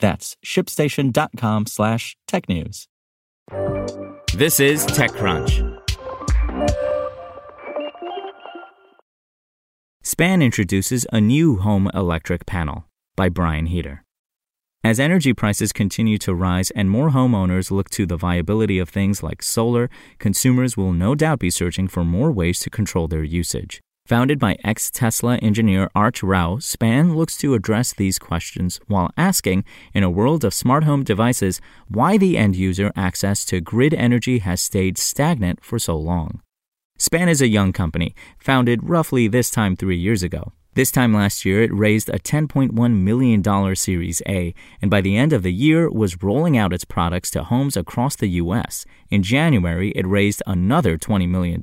That's ShipStation.com/technews. This is TechCrunch. Span introduces a new home electric panel by Brian Heater. As energy prices continue to rise and more homeowners look to the viability of things like solar, consumers will no doubt be searching for more ways to control their usage. Founded by ex-Tesla engineer Arch Rao, Span looks to address these questions while asking, in a world of smart home devices, why the end-user access to grid energy has stayed stagnant for so long. Span is a young company, founded roughly this time 3 years ago. This time last year, it raised a $10.1 million Series A, and by the end of the year was rolling out its products to homes across the U.S. In January, it raised another $20 million.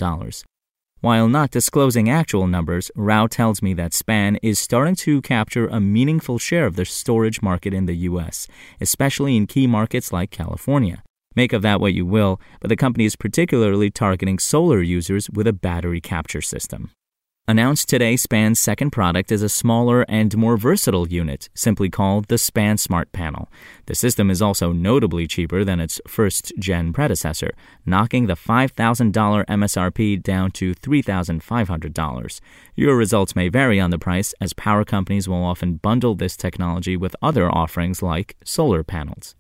While not disclosing actual numbers, Rao tells me that Span is starting to capture a meaningful share of the storage market in the U.S., especially in key markets like California. Make of that what you will, but the company is particularly targeting solar users with a battery capture system. Announced today, Span's second product is a smaller and more versatile unit, simply called the Span Smart Panel. The system is also notably cheaper than its first-gen predecessor, knocking the $5,000 MSRP down to $3,500. Your results may vary on the price, as power companies will often bundle this technology with other offerings like solar panels.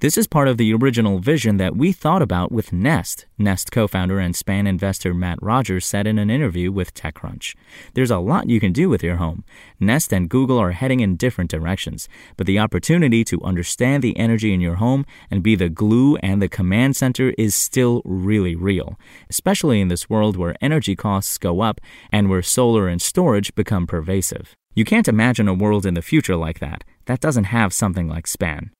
This is part of the original vision that we thought about with Nest, Nest co-founder and Span investor Matt Rogers said in an interview with TechCrunch. There's a lot you can do with your home. Nest and Google are heading in different directions, but the opportunity to understand the energy in your home and be the glue and the command center is still really real, especially in this world where energy costs go up and where solar and storage become pervasive. You can't imagine a world in the future like that. That doesn't have something like Span.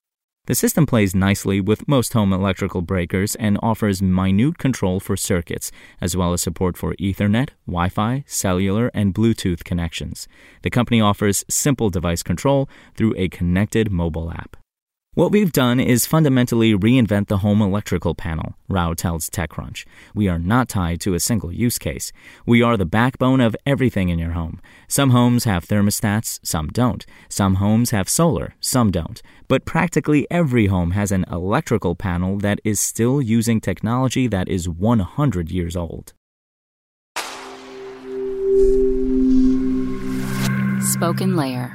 The system plays nicely with most home electrical breakers and offers minute control for circuits, as well as support for Ethernet, Wi-Fi, cellular, and Bluetooth connections. The company offers simple device control through a connected mobile app. What we've done is fundamentally reinvent the home electrical panel, Rao tells TechCrunch. We are not tied to a single use case. We are the backbone of everything in your home. Some homes have thermostats, some don't. Some homes have solar, some don't. But practically every home has an electrical panel that is still using technology that is 100 years old. Spoken Layer.